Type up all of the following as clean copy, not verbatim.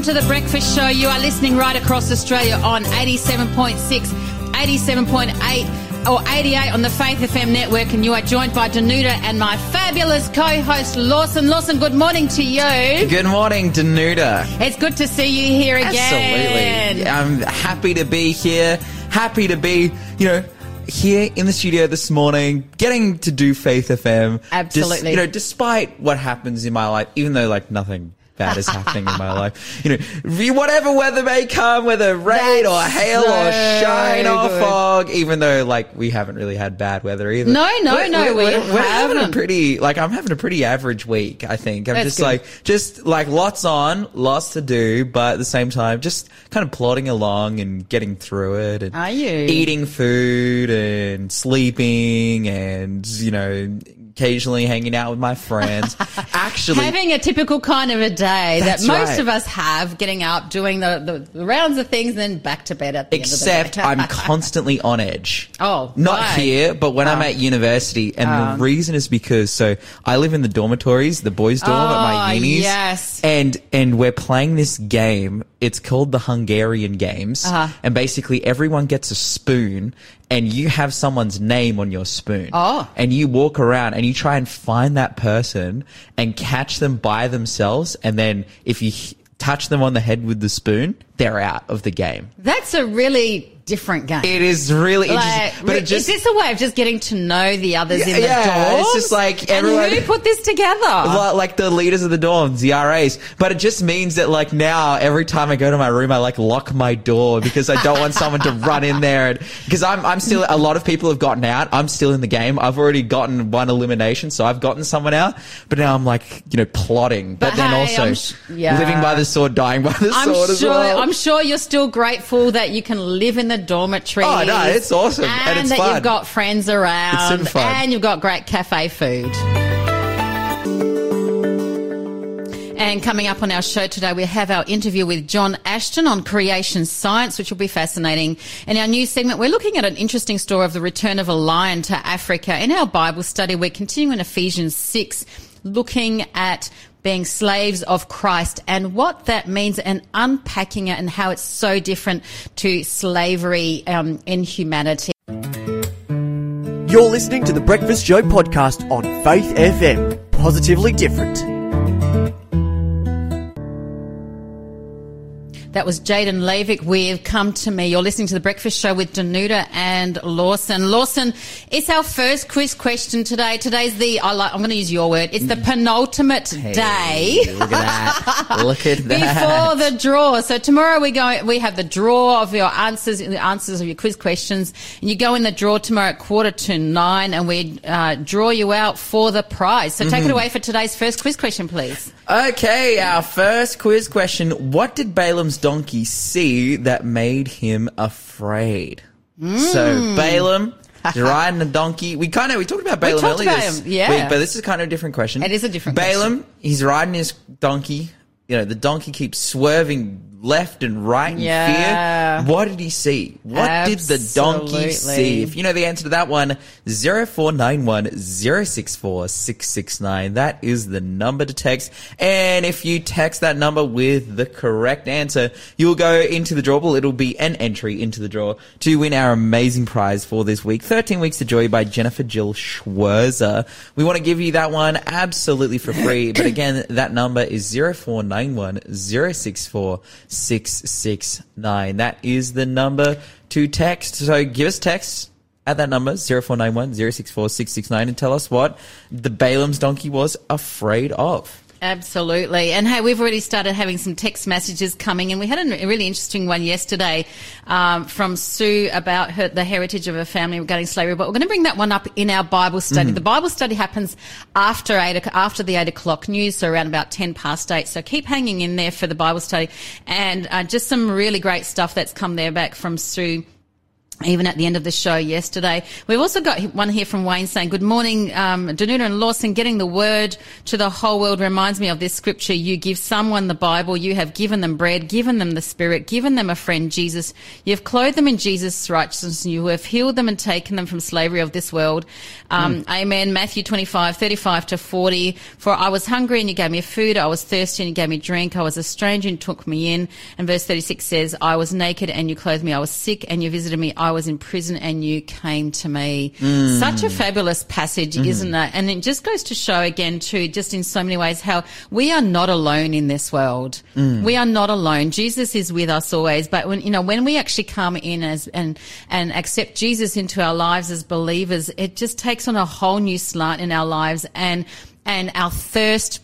Welcome to The Breakfast Show. You are listening right across Australia on 87.6, 87.8 or 88 on the Faith FM network, and you are joined by Danuta and my fabulous co-host Lawson. Lawson, good morning to you. Good morning, Danuta. It's good to see you here again. Absolutely. I'm happy to be here, happy to be, here in the studio this morning, getting to do Faith FM. Absolutely. Despite what happens in my life, even though nothing bad is happening in my life. Whatever weather may come, whether rain or hail or shine or fog, even though we haven't really had bad weather either. We're having a pretty I'm having a pretty average week, I think. I'm lots on, lots to do, but at the same time just kind of plodding along and getting through it and eating food and sleeping and occasionally hanging out with my friends. Actually, having a typical kind of a day that most of us have, getting up, doing the rounds of things and then back to bed at the end of the day. I'm constantly on edge. Here, but when I'm at university. And the reason is because, I live in the dormitories, the boys' dorm at my unis. Yes. And we're playing this game. It's called the Hungarian Games. And basically everyone gets a spoon and you have someone's name on your spoon. And you walk around and you try and find that person and catch them by themselves. And then if you touch them on the head with the spoon, they're out of the game. That's a really different game. It is really interesting. But is this a way of just getting to know the others in the dorms? It's just everyone. And who put this together? The leaders of the dorms, the RAs. But it just means that now every time I go to my room, I lock my door because I don't want someone to run in there. And because I'm still, a lot of people have gotten out. I'm still in the game. I've already gotten one elimination, so I've gotten someone out. But now I'm plotting. But then also living by the sword, dying by the sword as well. I'm sure you're still grateful that you can live in the dormitory. Oh no, it's awesome, and it's fun. You've got friends around. It's super fun. And you've got great cafe food. And coming up on our show today, we have our interview with John Ashton on creation science, which will be fascinating. In our new segment, we're looking at an interesting story of the return of a lion to Africa. In our Bible study, we're continuing in Ephesians 6, looking at being slaves of Christ and what that means and unpacking it and how it's so different to slavery in humanity. You're listening to The Breakfast Show podcast on Faith FM. Positively different. That was Jaden Levick with Come To Me. You're listening to The Breakfast Show with Danuta and Lawson. Lawson, it's our first quiz question today. Today's I'm going to use your word. It's the penultimate day. Look at that. Before the draw. So tomorrow we have the draw of your answers, the answers of your quiz questions. And you go in the draw tomorrow at 8:45 and we draw you out for the prize. So take it away for today's first quiz question, please. Okay, our first quiz question. What did Balaam's donkey see that made him afraid? So Balaam riding a donkey. We talked about Balaam earlier this week, but this is kind of a different question. It is a different question. Balaam, he's riding his donkey. The donkey keeps swerving left and right in fear. What did he see? What did the donkey see? If you know the answer to that one, 0491 064 669. That is the number to text. And if you text that number with the correct answer, you'll go into the drawable. It'll be an entry into the draw to win our amazing prize for this week, 13 Weeks to Joy by Jennifer Jill Schwerzer. We want to give you that one absolutely for free. But again, that number is 0491 064 669. That is the number to text. So give us text at that number, 0491 064 669, and tell us what the Balaam's donkey was afraid of. Absolutely. And hey, we've already started having some text messages coming in. We had a really interesting one yesterday from Sue about the heritage of her family regarding slavery. But we're going to bring that one up in our Bible study. The Bible study happens after the 8 o'clock news, so around about 8:10. So keep hanging in there for the Bible study. And just some really great stuff that's come there back from Sue even at the end of the show yesterday. We've also got one here from Wayne saying, good morning, Danuta and Lawson. Getting the word to the whole world reminds me of this scripture. You give someone the Bible, you have given them bread, given them the Spirit, given them a friend, Jesus. You have clothed them in Jesus' righteousness, and you have healed them and taken them from slavery of this world. Amen. Matthew 25:35-40. For I was hungry, and you gave me food. I was thirsty, and you gave me drink. I was a stranger, and you took me in. And verse 36 says, I was naked, and you clothed me. I was sick, and you visited me. I was in prison and you came to me. Such a fabulous passage, isn't it? And it just goes to show again too, just in so many ways, how we are not alone in this world. We are not alone. Jesus is with us always. But when, you know, when we actually come in as and accept Jesus into our lives as believers, it just takes on a whole new slant in our lives, and our thirst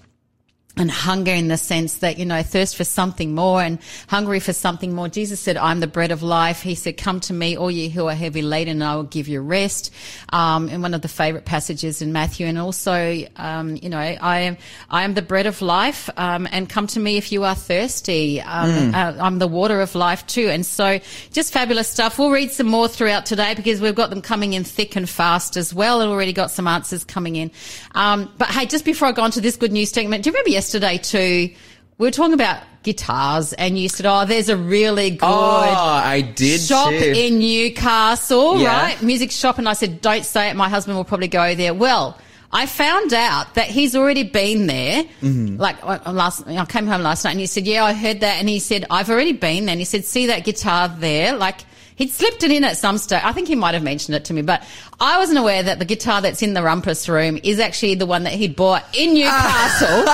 and hunger, in the sense that, you know, thirst for something more and hungry for something more. Jesus said, I'm the bread of life. He said, come to me, all you who are heavy laden, and I will give you rest. And one of the favorite passages in Matthew. And also, you know, I am the bread of life. And come to me if you are thirsty. I'm the water of life too. And so just fabulous stuff. We'll read some more throughout today because we've got them coming in thick and fast as well. And already got some answers coming in. But hey, just before I go on to this good news segment, do you remember yesterday too, we were talking about guitars, and you said, oh, there's a really good shop in Newcastle, right? Music shop. And I said, don't say it, my husband will probably go there. Well, I found out that he's already been there. Like I came home last night, and he said, yeah, I heard that. And he said, I've already been there. And he said, see that guitar there? Like, he'd slipped it in at some stage. I think he might have mentioned it to me, but I wasn't aware that the guitar that's in the rumpus room is actually the one that he bought in Newcastle,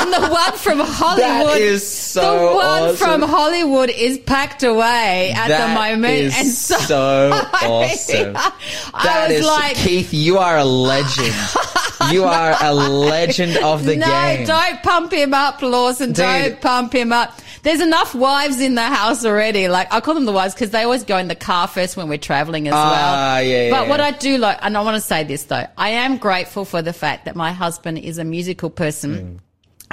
and the one from Hollywood. That is so awesome. From Hollywood is packed away at the moment. Is and so awesome. That is like, Keith, you are a legend. You are a legend of the game. No, don't pump him up, Lawson. Dude. Don't pump him up. There's enough wives in the house already. Like, I call them the wives because they always go in the car first when we're traveling as well. But what I do like, and I want to say this though, I am grateful for the fact that my husband is a musical person.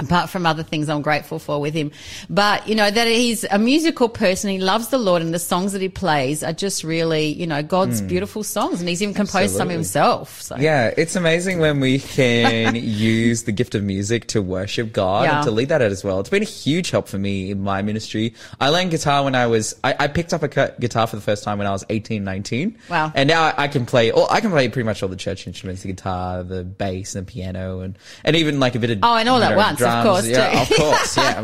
Apart from other things I'm grateful for with him. But, you know, that he's a musical person. He loves the Lord, and the songs that he plays are just really, you know, God's beautiful songs. And he's even composed some himself. So. Yeah, it's amazing when we can use the gift of music to worship God and to lead that out as well. It's been a huge help for me in my ministry. I learned guitar when I was, I picked up a guitar for the first time when I was 18, 19. Wow. And now I can play, I can play pretty much all the church instruments, the guitar, the bass, and the piano, and even like a bit of... Oh, and all that once. Drums, of course, yeah,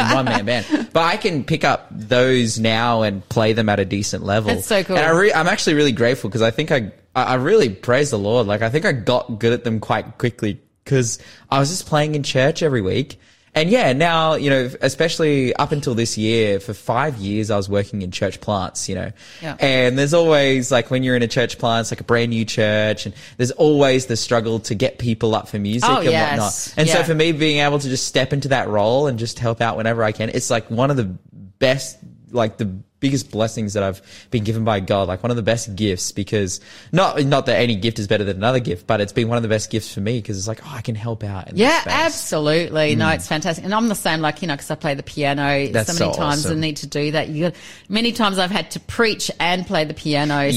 I'm one man band. But I can pick up those now and play them at a decent level. That's so cool. And I'm actually really grateful because I think I really praise the Lord. Like, I think I got good at them quite quickly because I was just playing in church every week. And yeah, now, you know, especially up until this year, for 5 years, I was working in church plants, you know, and there's always, like, when you're in a church plant, it's like a brand new church, and there's always the struggle to get people up for music and whatnot. And so for me, being able to just step into that role and just help out whenever I can, it's like one of the best, like the biggest blessings that I've been given by God, like one of the best gifts, because not that any gift is better than another gift, but it's been one of the best gifts for me because it's like, oh, I can help out in this space. Absolutely. No, it's fantastic. And I'm the same, like, you know, because I play the piano so many times and need to do that. Many times I've had to preach and play the piano. Oh,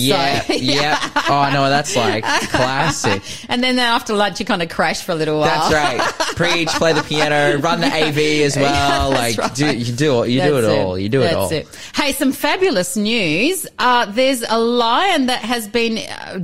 no, that's like classic. And then after lunch, you kind of crash for a little while. That's right. Preach, play the piano, run the AV as well. You do it all. Hey, some fabulous news. There's a lion that has been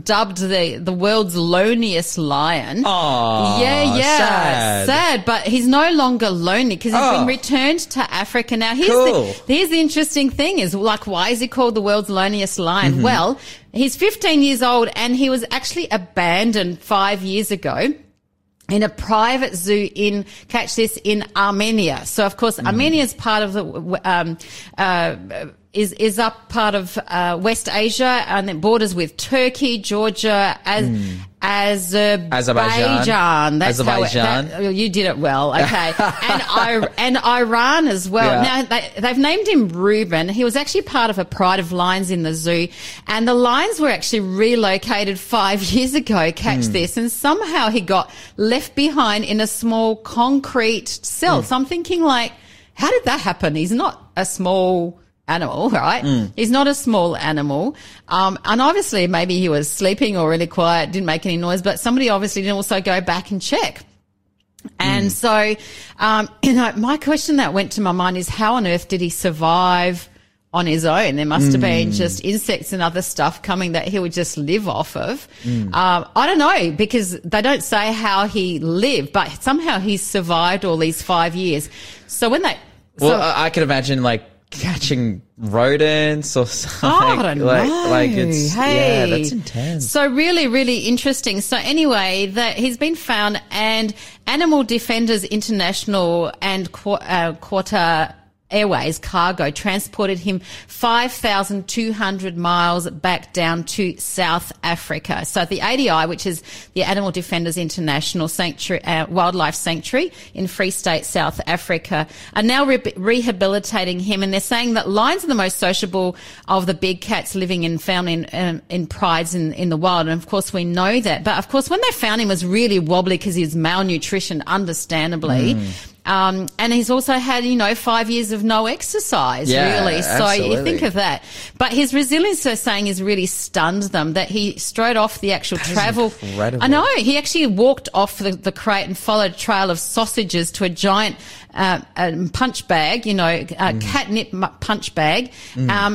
dubbed the world's loneliest lion. Oh, yeah. Sad, but he's no longer lonely because he's been returned to Africa. Now, here's the interesting thing is, like, why is he called the world's loneliest lion? Well, he's 15 years old, and he was actually abandoned 5 years ago in a private zoo in Armenia. So, of course, Armenia is part of the is up part of West Asia, and it borders with Turkey, Georgia, Azerbaijan. You did it well, okay. And Iran as well. Yeah. Now they've named him Reuben. He was actually part of a pride of lions in the zoo, and the lions were actually relocated 5 years ago. Catch this! And somehow he got left behind in a small concrete cell. So I'm thinking, like, how did that happen? He's not a small animal, right? Mm. He's not a small animal. And obviously maybe he was sleeping or really quiet, didn't make any noise, but somebody obviously didn't also go back and check. And so, my question that went to my mind is how on earth did he survive on his own? There must have been just insects and other stuff coming that he would just live off of. I don't know, because they don't say how he lived, but somehow he survived all these 5 years. So when they... I could imagine like catching rodents or something. Oh, I don't know. Like it's, yeah, that's intense. So really, really interesting. So anyway, that he's been found, and Animal Defenders International and Quarter Airways cargo transported him 5,200 miles back down to South Africa. So the ADI, which is the Animal Defenders International Sanctuary, Wildlife Sanctuary in Free State, South Africa, are now rehabilitating him, and they're saying that lions are the most sociable of the big cats, living in found in prides in the wild. And of course we know that, but of course when they found him it was really wobbly because he was malnutrition, understandably. And he's also had, 5 years of no exercise, really. So absolutely. You think of that. But his resilience, they're saying, has really stunned them, that he strode off the actual travel. Incredible. I know. He actually walked off the crate and followed a trail of sausages to a giant punch bag, catnip punch bag,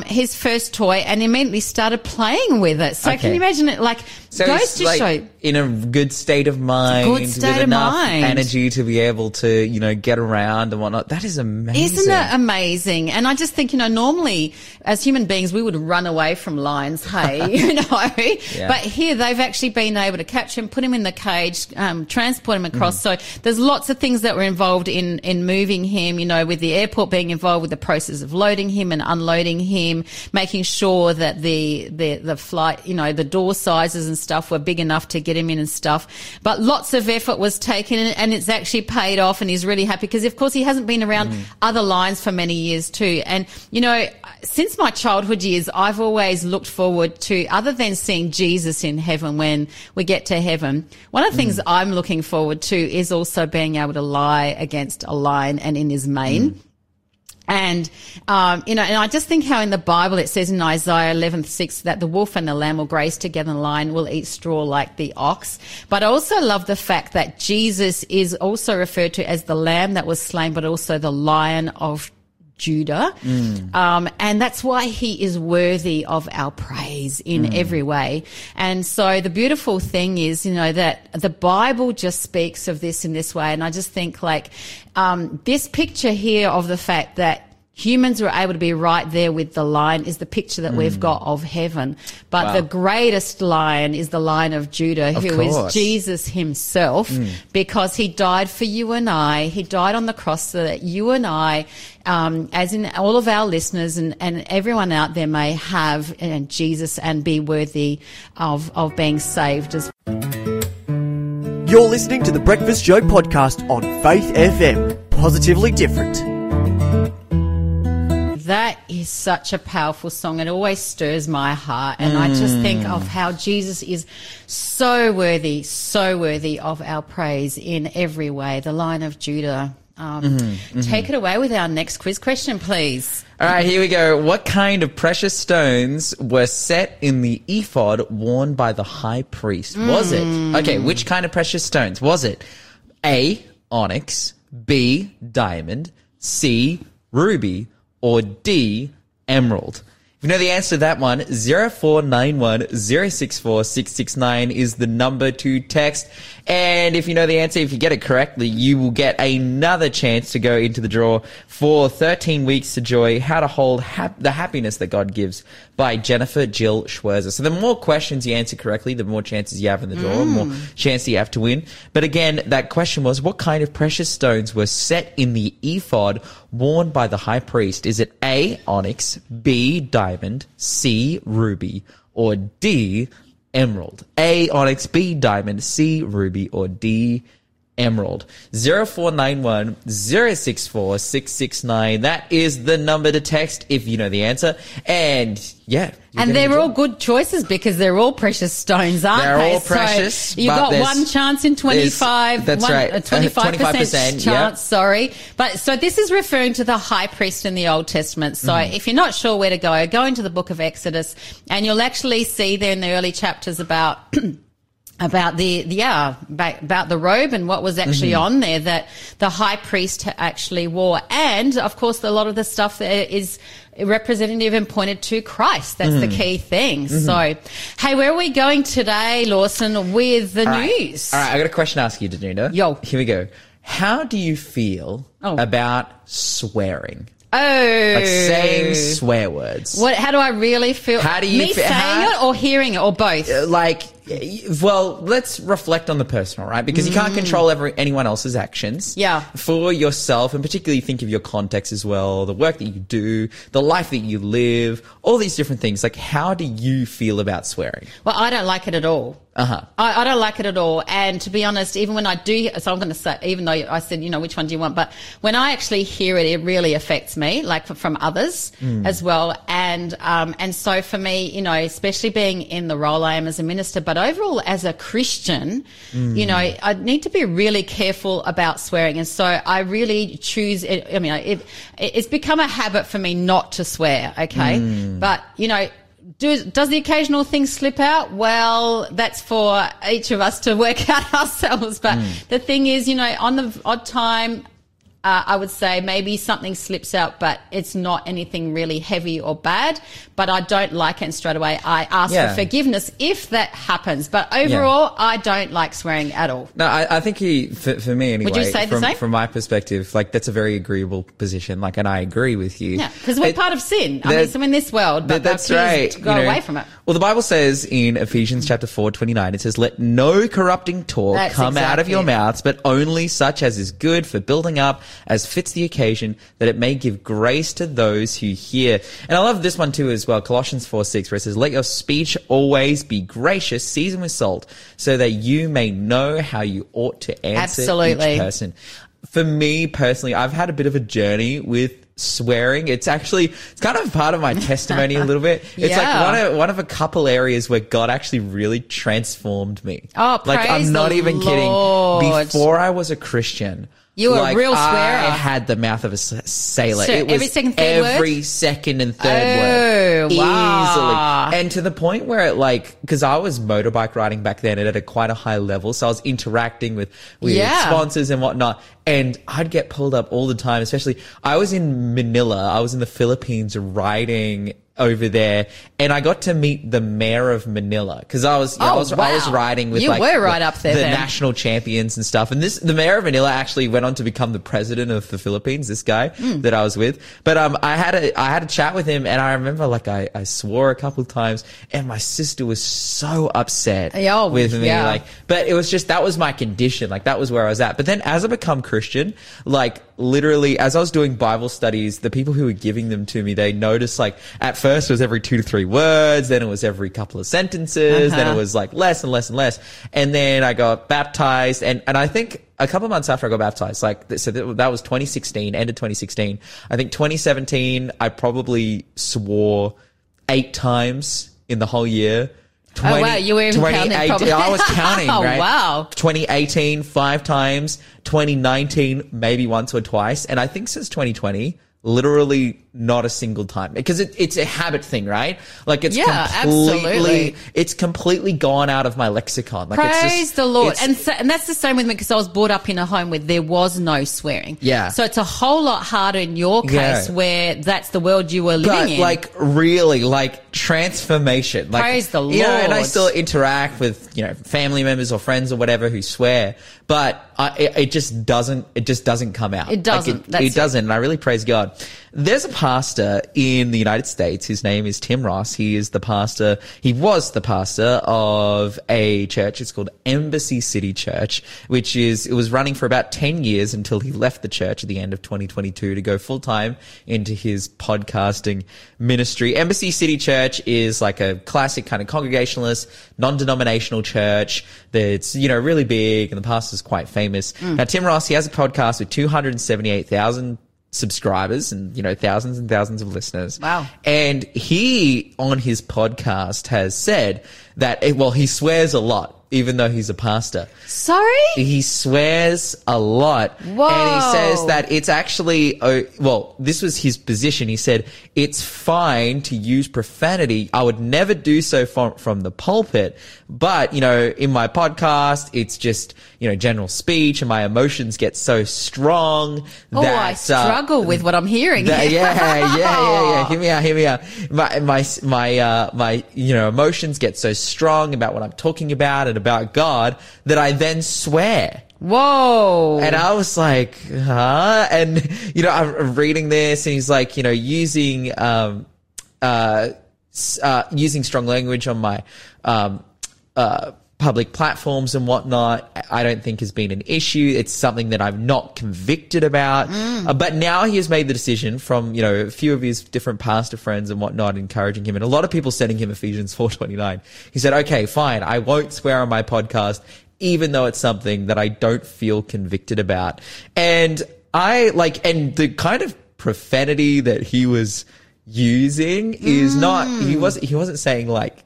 his first toy, and immediately started playing with it. So can you imagine it? Like, so goes to like show. In a good state of mind, with enough energy to be able to, get around and whatnot. That is amazing. Isn't it amazing? And I just think, normally as human beings, we would run away from lions, hey, Yeah. But here they've actually been able to catch him, put him in the cage, transport him across. So there's lots of things that were involved in moving him, with the airport being involved with the process of loading him and unloading him, making sure that the flight, the door sizes and stuff were big enough to get him in and stuff. But lots of effort was taken, and it's actually paid off, and he's really happy because, of course, he hasn't been around other lions for many years too. And, since my childhood years, I've always looked forward to, other than seeing Jesus in heaven when we get to heaven, one of the things I'm looking forward to is also being able to lie against a lion and in his mane. And, and I just think how in the Bible it says in Isaiah 11:6 that the wolf and the lamb will graze together, and the lion will eat straw like the ox. But I also love the fact that Jesus is also referred to as the lamb that was slain, but also the Lion of Judah. And that's why he is worthy of our praise in every way. And so the beautiful thing is, that the Bible just speaks of this in this way. And I just think this picture here of the fact that humans were able to be right there with the lion is the picture that we've got of heaven. But the greatest lion is the Lion of Judah, who is Jesus himself, because he died for you and I. He died on the cross so that you and I, as in all of our listeners and everyone out there, may have Jesus and be worthy of being saved as well. You're listening to The Breakfast Show podcast on Faith FM. Positively different. That is such a powerful song. It always stirs my heart. And I just think of how Jesus is so worthy of our praise in every way. The Lion of Judah. Take it away with our next quiz question, please. All right, here we go. What kind of precious stones were set in the ephod worn by the high priest? Was it? Okay, which kind of precious stones? Was it A, onyx, B, diamond, C, ruby, or D, emerald? If you know the answer to that one, 0491 064 669 is the number to text. And if you know the answer, if you get it correctly, you will get another chance to go into the draw for 13 Weeks to Joy, How to Hold the Happiness That God Gives by Jennifer Jill Schwerzer. So the more questions you answer correctly, the more chances you have in the draw, more chance you have to win. But again, that question was, what kind of precious stones were set in the ephod worn by the high priest? Is it A, onyx, B, diamond, C, ruby, or D, emerald? A, onyx, B, diamond, C, ruby, or D, Emerald. 0491 064 669. That is the number to text if you know the answer. And yeah. And they're all good choices because they're all precious stones, aren't they? They're all precious. So you got one chance in 25. That's right. 25% chance, sorry. But so this is referring to the high priest in the Old Testament. So if you're not sure where to go, go into the book of Exodus and you'll actually see there in the early chapters about the robe and what was actually on there that the high priest actually wore. And of course, a lot of the stuff there is representative and pointed to Christ. That's the key thing. So, hey, where are we going today, Lawson, with the news? All right, I got a question to ask you, Danuta. Yo. Here we go. How do you feel about swearing? Oh. Like saying swear words. How do I really feel? How do you saying it or hearing it or both? Like, well, let's reflect on the personal, right? Because you can't control anyone else's actions. Yeah. For yourself, and particularly think of your context as well, the work that you do, the life that you live, all these different things. Like, how do you feel about swearing? Well, I don't like it at all. I don't like it at all. And to be honest, even when I do, so I'm going to say, even though I said, you know, which one do you want? But when I actually hear it, it really affects me, like from others as well. And so for me, you know, especially being in the role I am as a minister, but overall as a Christian, you know, I need to be really careful about swearing. And so I really choose it. I mean, it's become a habit for me not to swear. Okay. But you know, does the occasional thing slip out? Well, that's for each of us to work out ourselves. But the thing is, you know, on the odd time, I would say maybe something slips out, but it's not anything really heavy or bad. But I don't like it, and straight away I ask for forgiveness if that happens. But overall, I don't like swearing at all. No, I think for me anyway, would you say the same? From my perspective, like that's a very agreeable position. Like, and I agree with you. Yeah, because we're part of sin. I mean, so in this world, but that's right. To go away from it. Well, the Bible says in Ephesians chapter 4:29, it says, "Let no corrupting talk come out of your mouths, but only such as is good for building up, as fits the occasion, that it may give grace to those who hear." And I love this one too as well, Colossians 4:6, where it says, "Let your speech always be gracious, seasoned with salt, so that you may know how you ought to answer each person." For me personally, I've had a bit of a journey with swearing. It's kind of part of my testimony a little bit. It's like one of a couple areas where God actually really transformed me. Oh, praise the Lord. Like, I'm not even kidding. Before I was a Christian, you were a real swearer. I had the mouth of a sailor. So it was every second and third word. Wow. Easily. And to the point where because I was motorbike riding back then and at quite a high level. So I was interacting with sponsors and whatnot. And I'd get pulled up all the time, especially I was in Manila. I was in the Philippines riding over there, and I got to meet the mayor of Manila because I was riding with the national champions and stuff. And the mayor of Manila actually went on to become the president of the Philippines, this guy that I was with. But I had a chat with him, and I remember I swore a couple of times, and my sister was so upset with me. Yeah. But it was just, that was my condition. Like, that was where I was at. But then as I become Christian, like literally as I was doing Bible studies, the people who were giving them to me, they noticed at first it was every 2 to 3 words, then it was every couple of sentences, then it was less and less and less. And then I got baptized, and I think a couple of months after I got baptized, so that was 2016, end of 2016. I think 2017, I probably swore 8 times in the whole year. 20, oh, wow, you were even counting probably. I was counting, right? Oh, wow. 2018, 5 times, 2019, maybe once or twice. And I think since 2020, literally not a single time, because it's a habit thing, right? It's completely gone out of my lexicon. Praise the Lord. And that's the same with me, because I was brought up in a home where there was no swearing. Yeah. So it's a whole lot harder in your case where that's the world you were living in. Really, transformation. Praise the Lord. You know, and I still interact with, you know, family members or friends or whatever who swear, but it just doesn't come out. It doesn't. And I really praise God. There's a pastor in the United States. His name is Tim Ross. He was the pastor of a church. It's called Embassy City Church, it was running for about 10 years until he left the church at the end of 2022 to go full time into his podcasting ministry. Embassy City Church church is like a classic kind of congregationalist, non-denominational church that's, you know, really big and the pastor's quite famous. Mm. Now, Tim Ross, he has a podcast with 278,000 subscribers and, you know, thousands and thousands of listeners. Wow. And he, on his podcast, has said that, well, he swears a lot. Even though he's a pastor. Sorry? He swears a lot. Whoa. And he says that it's actually, well, this was his position. He said, it's fine to use profanity. I would never do so from the pulpit. But, you know, in my podcast, it's just, you know, general speech and my emotions get so strong. Oh, that, I struggle with what I'm hearing. That, yeah. Hear me out. My you know, emotions get so strong about what I'm talking about and about God that I then swear. Whoa. And I was like, huh? And, you know, I'm reading this and he's like, you know, using strong language on my, public platforms and whatnot, I don't think has been an issue. It's something that I'm not convicted about. Mm. But now he has made the decision from, you know, a few of his different pastor friends and whatnot encouraging him. And a lot of people sending him Ephesians 4:29. He said, okay, fine. I won't swear on my podcast, even though it's something that I don't feel convicted about. And I like, and the kind of profanity that he was using is not, he wasn't saying like,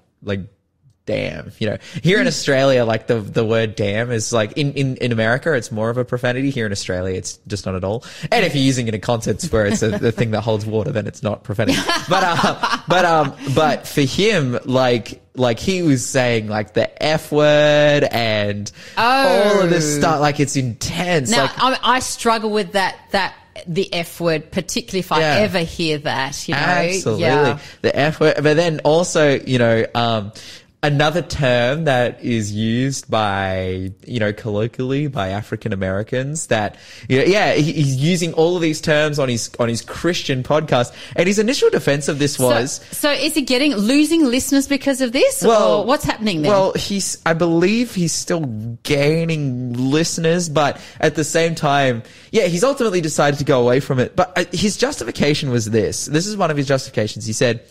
damn, you know, here in Australia, like the word damn is like in America, it's more of a profanity. Here in Australia, it's just not at all. And if you're using it in context where it's the thing that holds water, then it's not profanity. But for him, like he was saying like the F word and all of this stuff, like it's intense. Now, like, I struggle with that. The F word, particularly if I ever hear that, you know. Absolutely. Yeah. The F word. But then also, you know, another term that is used by, you know, colloquially by African Americans that, you know, he's using all of these terms on his Christian podcast. And his initial defense of this was. So is he losing listeners because of this? Well, or what's happening there? Well, I believe he's still gaining listeners, but at the same time, he's ultimately decided to go away from it. But his justification was this. This is one of his justifications. He said,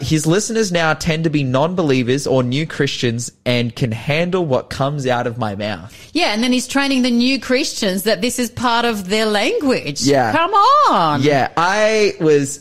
his listeners now tend to be non-believers or new Christians and can handle what comes out of my mouth. Yeah, and then he's training the new Christians that this is part of their language. Yeah. Come on. Yeah, I was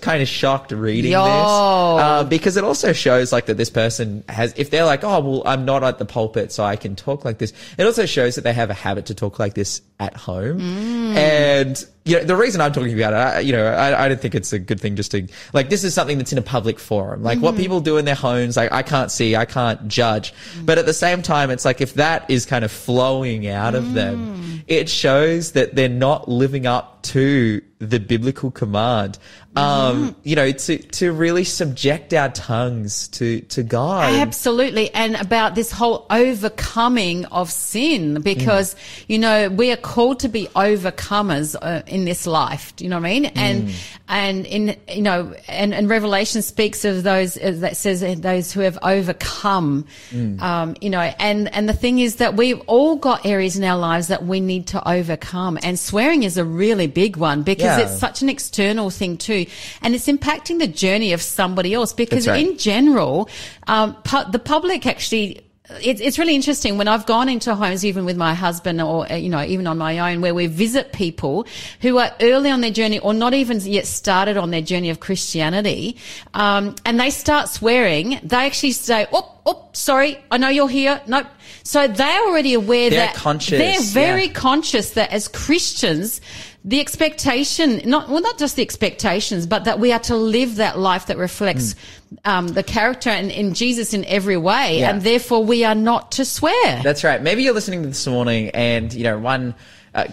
kind of shocked reading this because it also shows like that this person has, if they're like, oh, well, I'm not at the pulpit so I can talk like this. It also shows that they have a habit to talk like this at home. Mm. And, you know, the reason I'm talking about it, I don't think it's a good thing just to, like, this is something that's in a public forum. Like, what people do in their homes, like, I can't see, I can't judge. Mm. But at the same time, it's like, if that is kind of flowing out of them, it shows that they're not living up to the biblical command, you know, to really subject our tongues to God. Absolutely. And about this whole overcoming of sin, because, you know, we are called to be overcomers in this life. Do you know what I mean? And in, you know, and Revelation speaks of those that says those who have overcome, you know, and the thing is that we've all got areas in our lives that we need to overcome. And swearing is a really big one because it's such an external thing too, and it's impacting the journey of somebody else because in general the public actually, it's really interesting when I've gone into homes even with my husband or, you know, even on my own where we visit people who are early on their journey or not even yet started on their journey of Christianity, and they start swearing, they actually say, oh, sorry, I know you're here. Nope. So they're already aware they're very conscious that as Christians, the expectation, not just the expectations, but that we are to live that life that reflects the character in Jesus in every way, and therefore we are not to swear. That's right. Maybe you're listening to this morning and, you know, one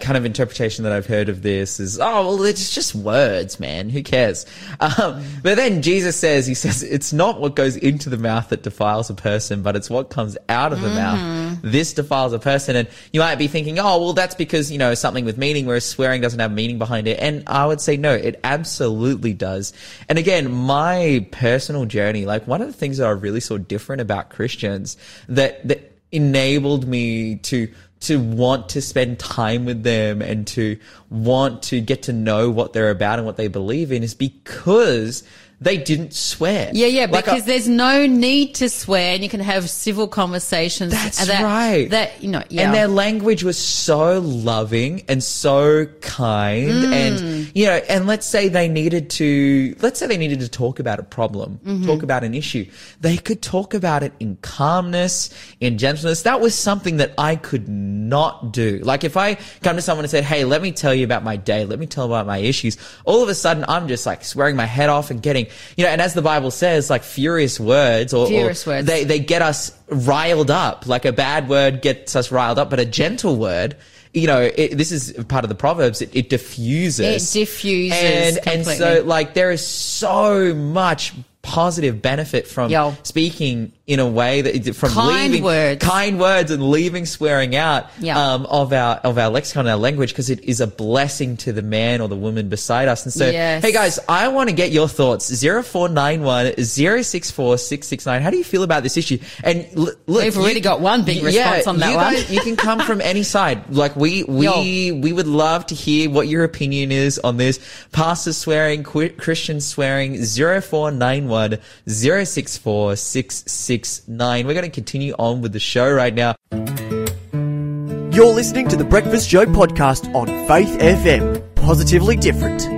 kind of interpretation that I've heard of this is, oh, well, it's just words, man. Who cares? But then Jesus says, it's not what goes into the mouth that defiles a person, but it's what comes out of the mouth. This defiles a person. And you might be thinking, oh, well, that's because, you know, something with meaning, whereas swearing doesn't have meaning behind it. And I would say, no, it absolutely does. And again, my personal journey, like one of the things that I really saw different about Christians that enabled me to want to spend time with them and to want to get to know what they're about and what they believe in is because they didn't swear. Yeah, like because there's no need to swear, and you can have civil conversations. That's right. And their language was so loving and so kind, and and let's say they needed to talk about a problem, talk about an issue. They could talk about it in calmness, in gentleness. That was something that I could not do. Like if I come to someone and said, "Hey, let me tell you about my day. Let me tell you about my issues," all of a sudden I'm just like swearing my head off and getting, and as the Bible says, like furious words. They get us riled up. Like a bad word gets us riled up, but a gentle word, this is part of the Proverbs. It diffuses. It diffuses completely. And so like there is so much positive benefit from speaking in a way that from kind words and leaving swearing out of our lexicon, our language, because it is a blessing to the man or the woman beside us. And so, hey guys, I want to get your thoughts. 0491 064 669. How do you feel about this issue? And look, we've already got one big response on that one. You can come from any side. Like we would love to hear what your opinion is on this. Pastor swearing, Christian swearing. 0491 064 669. We're going to continue on with the show right now. You're listening to the Breakfast Show podcast on Faith FM. Positively different.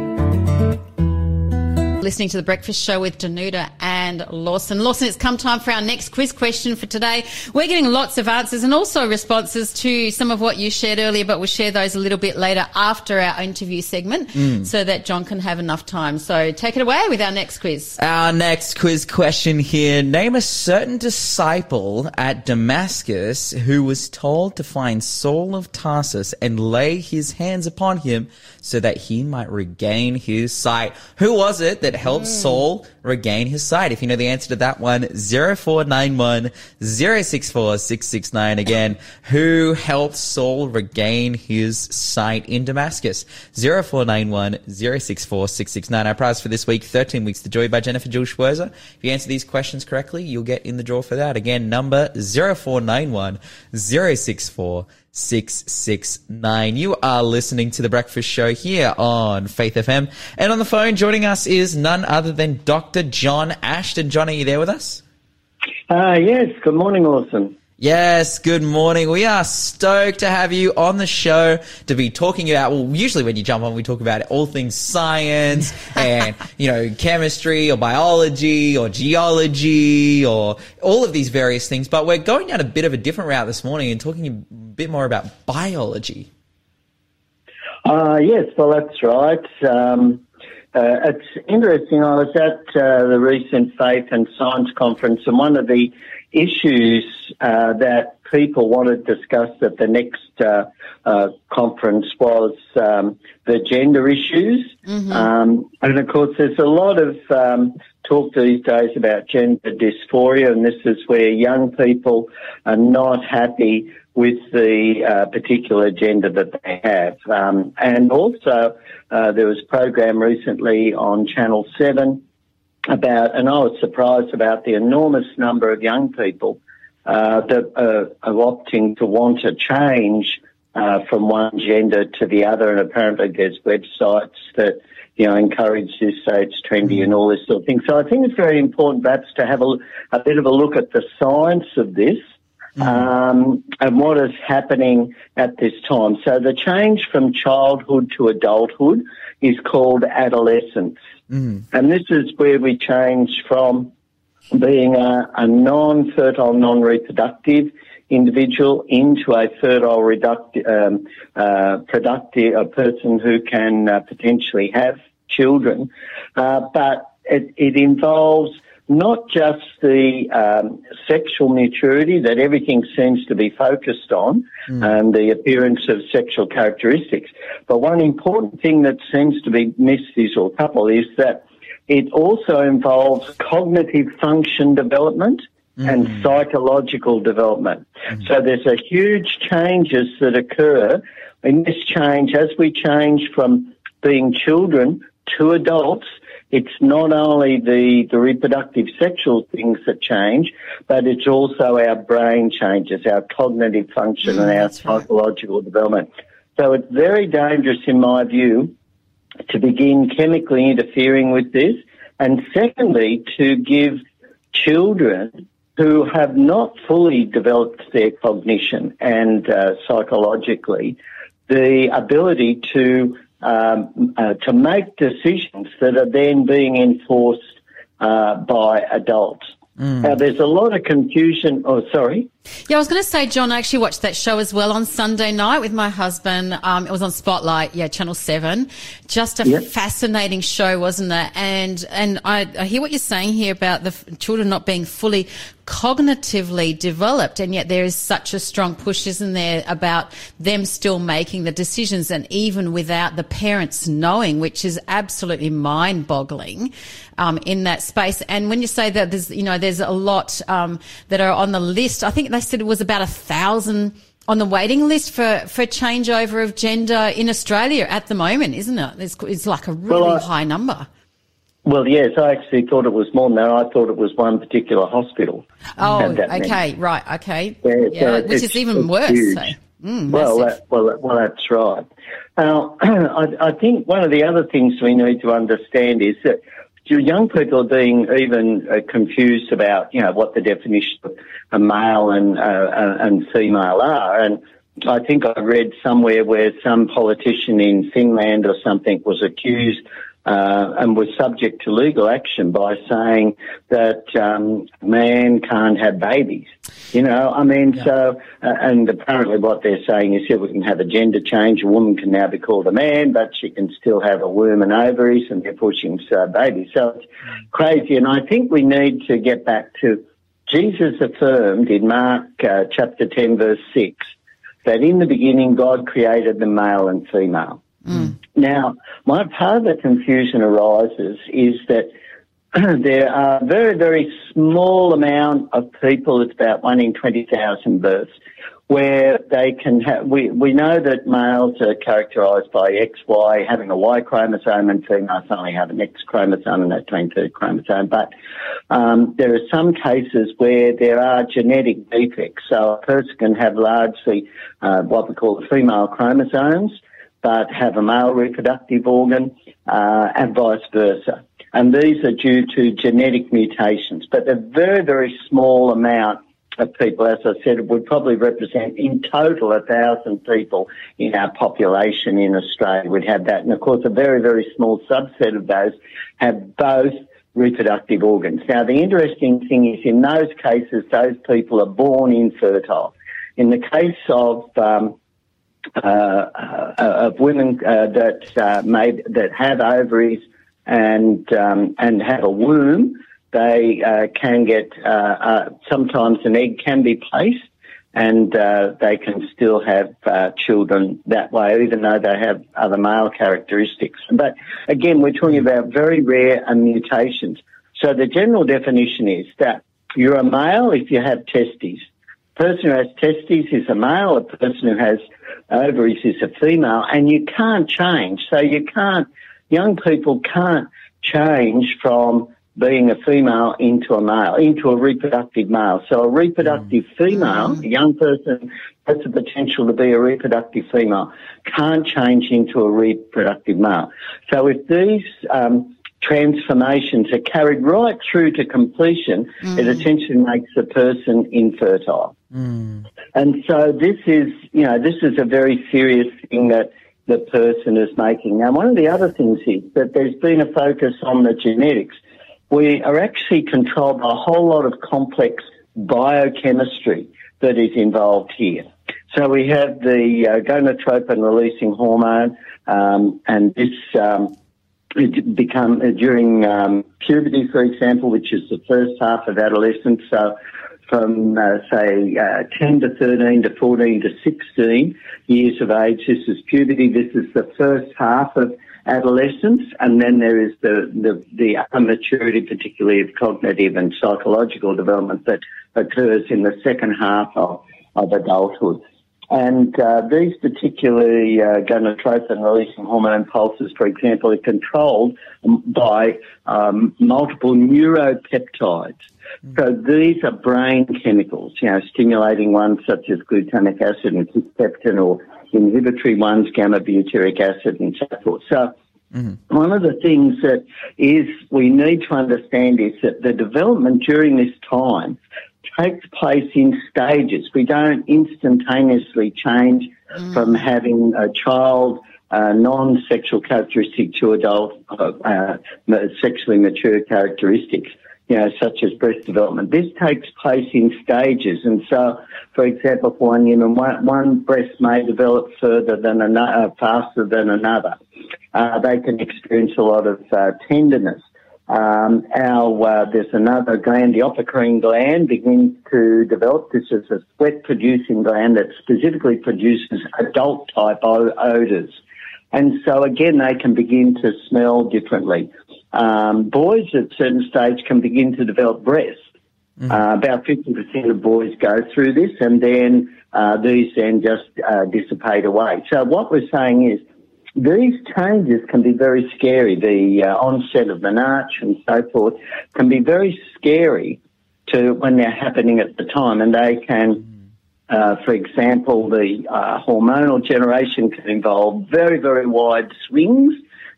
Listening to the Breakfast Show with Danuta and Lawson. Lawson, it's come time for our next quiz question for today. We're getting lots of answers and also responses to some of what you shared earlier, but we'll share those a little bit later after our interview segment so that John can have enough time. So take it away with our next quiz. Our next quiz question here. Name a certain disciple at Damascus who was told to find Saul of Tarsus and lay his hands upon him so that he might regain his sight. Who was it that helps Saul regain his sight? If you know the answer to that one, 0491 064 669. Again, who helped Saul regain his sight in Damascus? 0491 064 669. Our prize for this week, 13 Weeks to Joy by Jennifer Jill Schwerzer. If you answer these questions correctly, you'll get in the draw for that. Again, number 0491 064 669. You are listening to The Breakfast Show here on Faith FM. And on the phone joining us is none other than Dr. John Ashton. John, are you there with us? Yes. Good morning, Lawson. Yes, good morning. We are stoked to have you on the show to be talking about, well, usually when you jump on, we talk about all things science and, chemistry or biology or geology or all of these various things. But we're going down a bit of a different route this morning and talking a bit more about biology. Yes, well, that's right. It's interesting. I was at the recent Faith and Science Conference, and one of the issues that people wanted to discuss at the next conference was the gender issues. And, of course, there's a lot of talk these days about gender dysphoria, and this is where young people are not happy with the particular gender that they have. And also there was a program recently on Channel 7 about, and I was surprised about the enormous number of young people that are opting to want to change from one gender to the other. And apparently there's websites that, encourage this, say it's trendy and all this sort of thing. So I think it's very important perhaps to have a bit of a look at the science of this and what is happening at this time. So the change from childhood to adulthood is called adolescence. And this is where we change from being a non-fertile, non-reproductive individual into a fertile, productive person who can potentially have children. But it involves not just the sexual maturity that everything seems to be focused on and the appearance of sexual characteristics. But one important thing that seems to be missed is that it also involves cognitive function development and psychological development. So there's a huge changes that occur in this change as we change from being children to adults. It's not only the reproductive sexual things that change, but it's also our brain changes, our cognitive function and our psychological development. So it's very dangerous, in my view, to begin chemically interfering with this and secondly, to give children who have not fully developed their cognition and psychologically the ability to make decisions that are then being enforced by adults. Mm. Now, there's a lot of confusion. Oh, sorry. Yeah, I was going to say, John, I actually watched that show as well on Sunday night with my husband. It was on Spotlight, yeah, Channel 7. Just a fascinating show, wasn't it? And I hear what you're saying here about the children not being fully cognitively developed, and yet there is such a strong push, isn't there, about them still making the decisions and even without the parents knowing, which is absolutely mind-boggling in that space. And when you say that there's a lot that are on the list, I think they said it was about 1,000 on the waiting list for changeover of gender in Australia at the moment, isn't it? It's like a really high number. Well, yes, I actually thought it was more than that. I thought it was one particular hospital. Oh, okay, right, okay. Yeah, which is even worse. Well, that's right. Now, I think one of the other things we need to understand is that young people are being even confused about, what the definition of a male and female are. And I think I read somewhere where some politician in Finland or something was accused and was subject to legal action by saying that man can't have babies. And apparently what they're saying is that we can have a gender change. A woman can now be called a man, but she can still have a womb and ovaries, and therefore she can still have babies. So it's crazy, and I think we need to get back to Jesus affirmed in Mark chapter 10, verse 6, that in the beginning God created the male and female. Mm. Now, part of the confusion arises is that there are a very, very small amount of people, it's about 1 in 20,000 births, where they can have, we know that males are characterised by XY, having a Y chromosome, and females only have an X chromosome and a 23rd chromosome. But there are some cases where there are genetic defects. So a person can have largely what we call the female chromosomes, but have a male reproductive organ and vice versa. And these are due to genetic mutations, but a very, very small amount of people, as I said, it would probably represent in total 1,000 people in our population in Australia would have that. And, of course, a very, very small subset of those have both reproductive organs. Now, the interesting thing is in those cases, those people are born infertile. In the case of women that have ovaries and have a womb, they can get sometimes an egg can be placed, and they can still have children that way, even though they have other male characteristics. But again, we're talking about very rare mutations. So the general definition is that you're a male if you have testes. A person who has testes is a male, a person who has ovaries is a female, and you can't change. So young people can't change from being a female into a male, into a reproductive male. So a reproductive female, a young person has the potential to be a reproductive female, can't change into a reproductive male. So if these transformations are carried right through to completion, it essentially makes the person infertile. Mm. And so this is a very serious thing that the person is making. Now, one of the other things is that there's been a focus on the genetics. We are actually controlled by a whole lot of complex biochemistry that is involved here. So we have the gonadotropin-releasing hormone, and this it become during puberty, for example, which is the first half of adolescence. So from, 10 to 13 to 14 to 16 years of age, this is puberty. This is the first half of adolescence. And then there is the upper maturity, particularly of cognitive and psychological development, that occurs in the second half of adulthood. And these particularly gonadotropin-releasing hormone impulses, for example, are controlled by multiple neuropeptides. Mm. So these are brain chemicals, stimulating ones such as glutamic acid and peptin, or inhibitory ones, gamma-butyric acid and so forth. So Mm-hmm. One of the things that is we need to understand is that the development during this time takes place in stages. We don't instantaneously change from having a child, non-sexual characteristic to adult, sexually mature characteristics, you know, such as breast development. This takes place in stages. And so, for example, for one human, one breast may develop further than another, faster than another. They can experience a lot of tenderness. There's another gland, the apocrine gland, begins to develop. This is a sweat-producing gland that specifically produces adult-type odours. And so, again, they can begin to smell differently. Boys at a certain stage can begin to develop breasts. Mm-hmm. About 50% of boys go through this, and then these then just dissipate away. So what we're saying is, these changes can be very scary. The onset of menarche and so forth can be very scary to when they're happening at the time, and they can, for example, the hormonal generation can involve very, very wide swings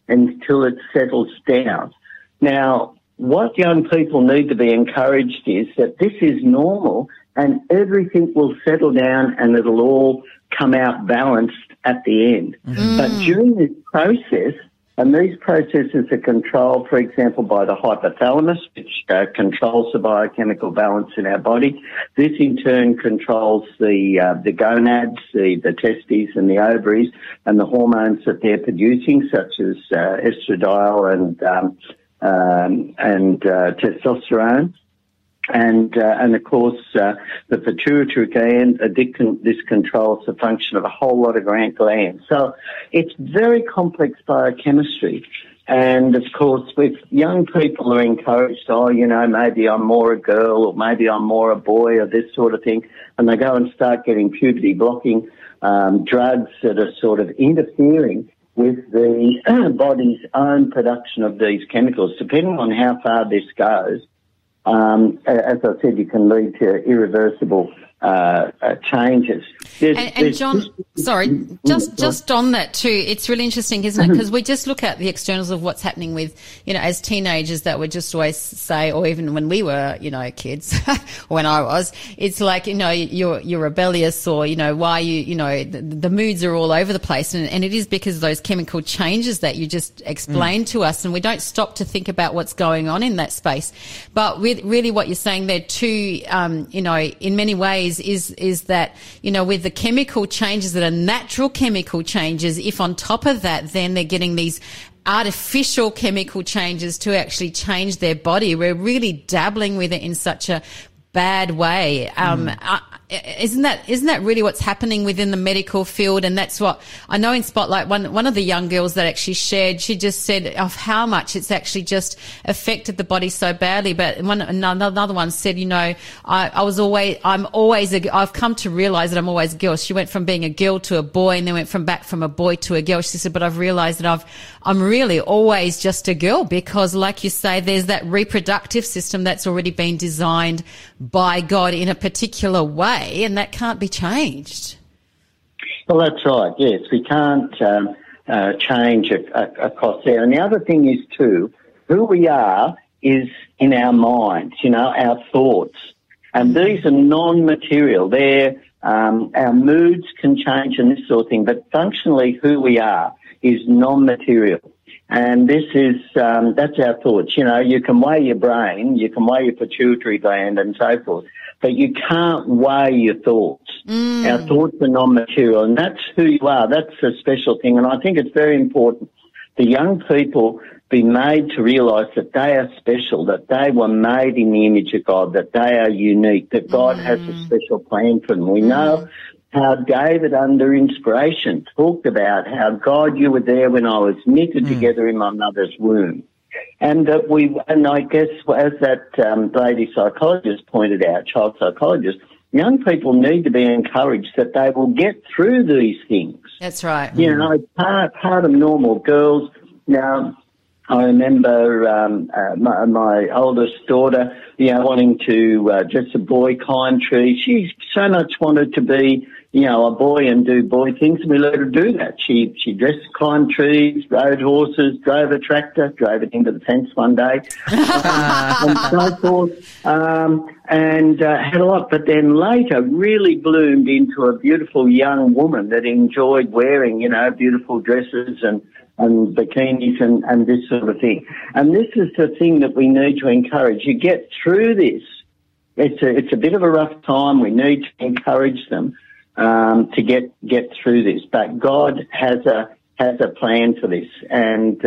until it settles down. Now, what young people need to be encouraged is that this is normal and everything will settle down and it'll all come out balanced at the end. Mm. But during this process, and these processes are controlled, for example, by the hypothalamus, which controls the biochemical balance in our body. This in turn controls the gonads, the testes and the ovaries, and the hormones that they're producing, such as estradiol and testosterone. And of course, the pituitary gland, this controls the function of a whole lot of glands. So it's very complex biochemistry. And of course, with young people are encouraged, maybe I'm more a girl or maybe I'm more a boy or this sort of thing. And they go and start getting puberty blocking, drugs that are sort of interfering with the body's own production of these chemicals. Depending on how far this goes, as I said, you can lead to irreversible changes. And John, sorry, just on that too, it's really interesting, isn't it? Because we just look at the externals of what's happening with, as teenagers that would just always say, or even when we were, kids, when I was, it's like, you're rebellious, or, why the moods are all over the place. And it is because of those chemical changes that you just explained to us, and we don't stop to think about what's going on in that space. But with really what you're saying there too, in many ways, is that, with the chemical changes that are natural chemical changes, if on top of that then they're getting these artificial chemical changes to actually change their body, we're really dabbling with it in such a bad way. Isn't that really what's happening within the medical field? And that's what I know in Spotlight, one of the young girls that actually shared, she just said of how much it's actually just affected the body so badly. But another one said, I've come to realize that I'm always a girl. She went from being a girl to a boy, and then went back from a boy to a girl. She said, but I've realized that I'm really always just a girl, because like you say, there's that reproductive system that's already been designed by God in a particular way. And that can't be changed. Well, that's right, yes. We can't change across there. And the other thing is, too, who we are is in our minds, our thoughts. And these are non-material. They're our moods can change and this sort of thing, but functionally who we are is non-material. And this is, that's our thoughts. You can weigh your brain, you can weigh your pituitary gland and so forth, but you can't weigh your thoughts. Mm. Our thoughts are non-material, and that's who you are. That's a special thing, and I think it's very important the young people be made to realise that they are special, that they were made in the image of God, that they are unique, that God has a special plan for them. We know how David, under inspiration, talked about how, God, you were there when I was knitted together in my mother's womb. And that I guess as that lady psychologist pointed out, child psychologist, young people need to be encouraged that they will get through these things. That's right. Part of normal girls. Now, I remember my oldest daughter, wanting to just a boy climb trees. She so much wanted to be, you know, a boy and do boy things, and we let her do that. She dressed, climbed trees, rode horses, drove a tractor, drove it into the fence one day, and so forth, and had a lot. But then later really bloomed into a beautiful young woman that enjoyed wearing, you know, beautiful dresses and bikinis and this sort of thing. And this is the thing that we need to encourage. You get through this. It's a bit of a rough time. We need to encourage them to get through this. But God has a plan for this, and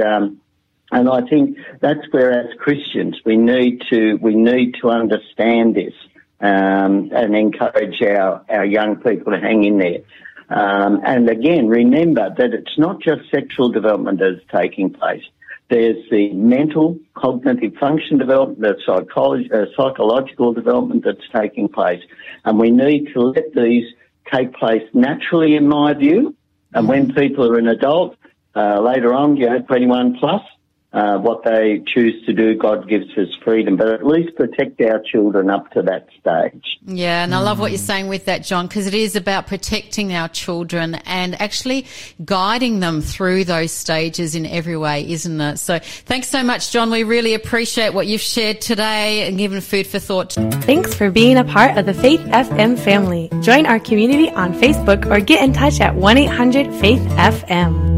I think that's where as Christians we need to understand this and encourage our young people to hang in there. And again, remember that it's not just sexual development that's taking place. There's the mental, cognitive function development, the psychological development that's taking place. And we need to let these take place naturally, in my view. And when people are an adult, later on, you know, 21 plus, what they choose to do, God gives us freedom, but at least protect our children up to that stage. Yeah, and I love what you're saying with that, John, because it is about protecting our children and actually guiding them through those stages in every way, isn't it? So thanks so much, John. We really appreciate what you've shared today and given food for thought. Thanks for being a part of the Faith FM family. Join our community on Facebook or get in touch at 1-800-FAITH-FM.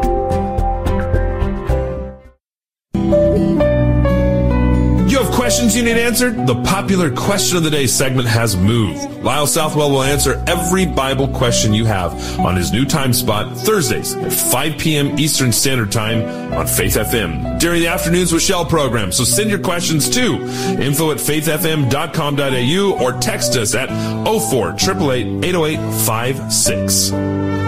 You have questions you need answered? The popular question of the day segment has moved. Lyle Southwell will answer every Bible question you have on his new time spot, Thursdays at 5 p.m. Eastern Standard Time on Faith FM during the Afternoons with Shell program. So send your questions to info@faithfm.com.au or text us at 0488 808 56.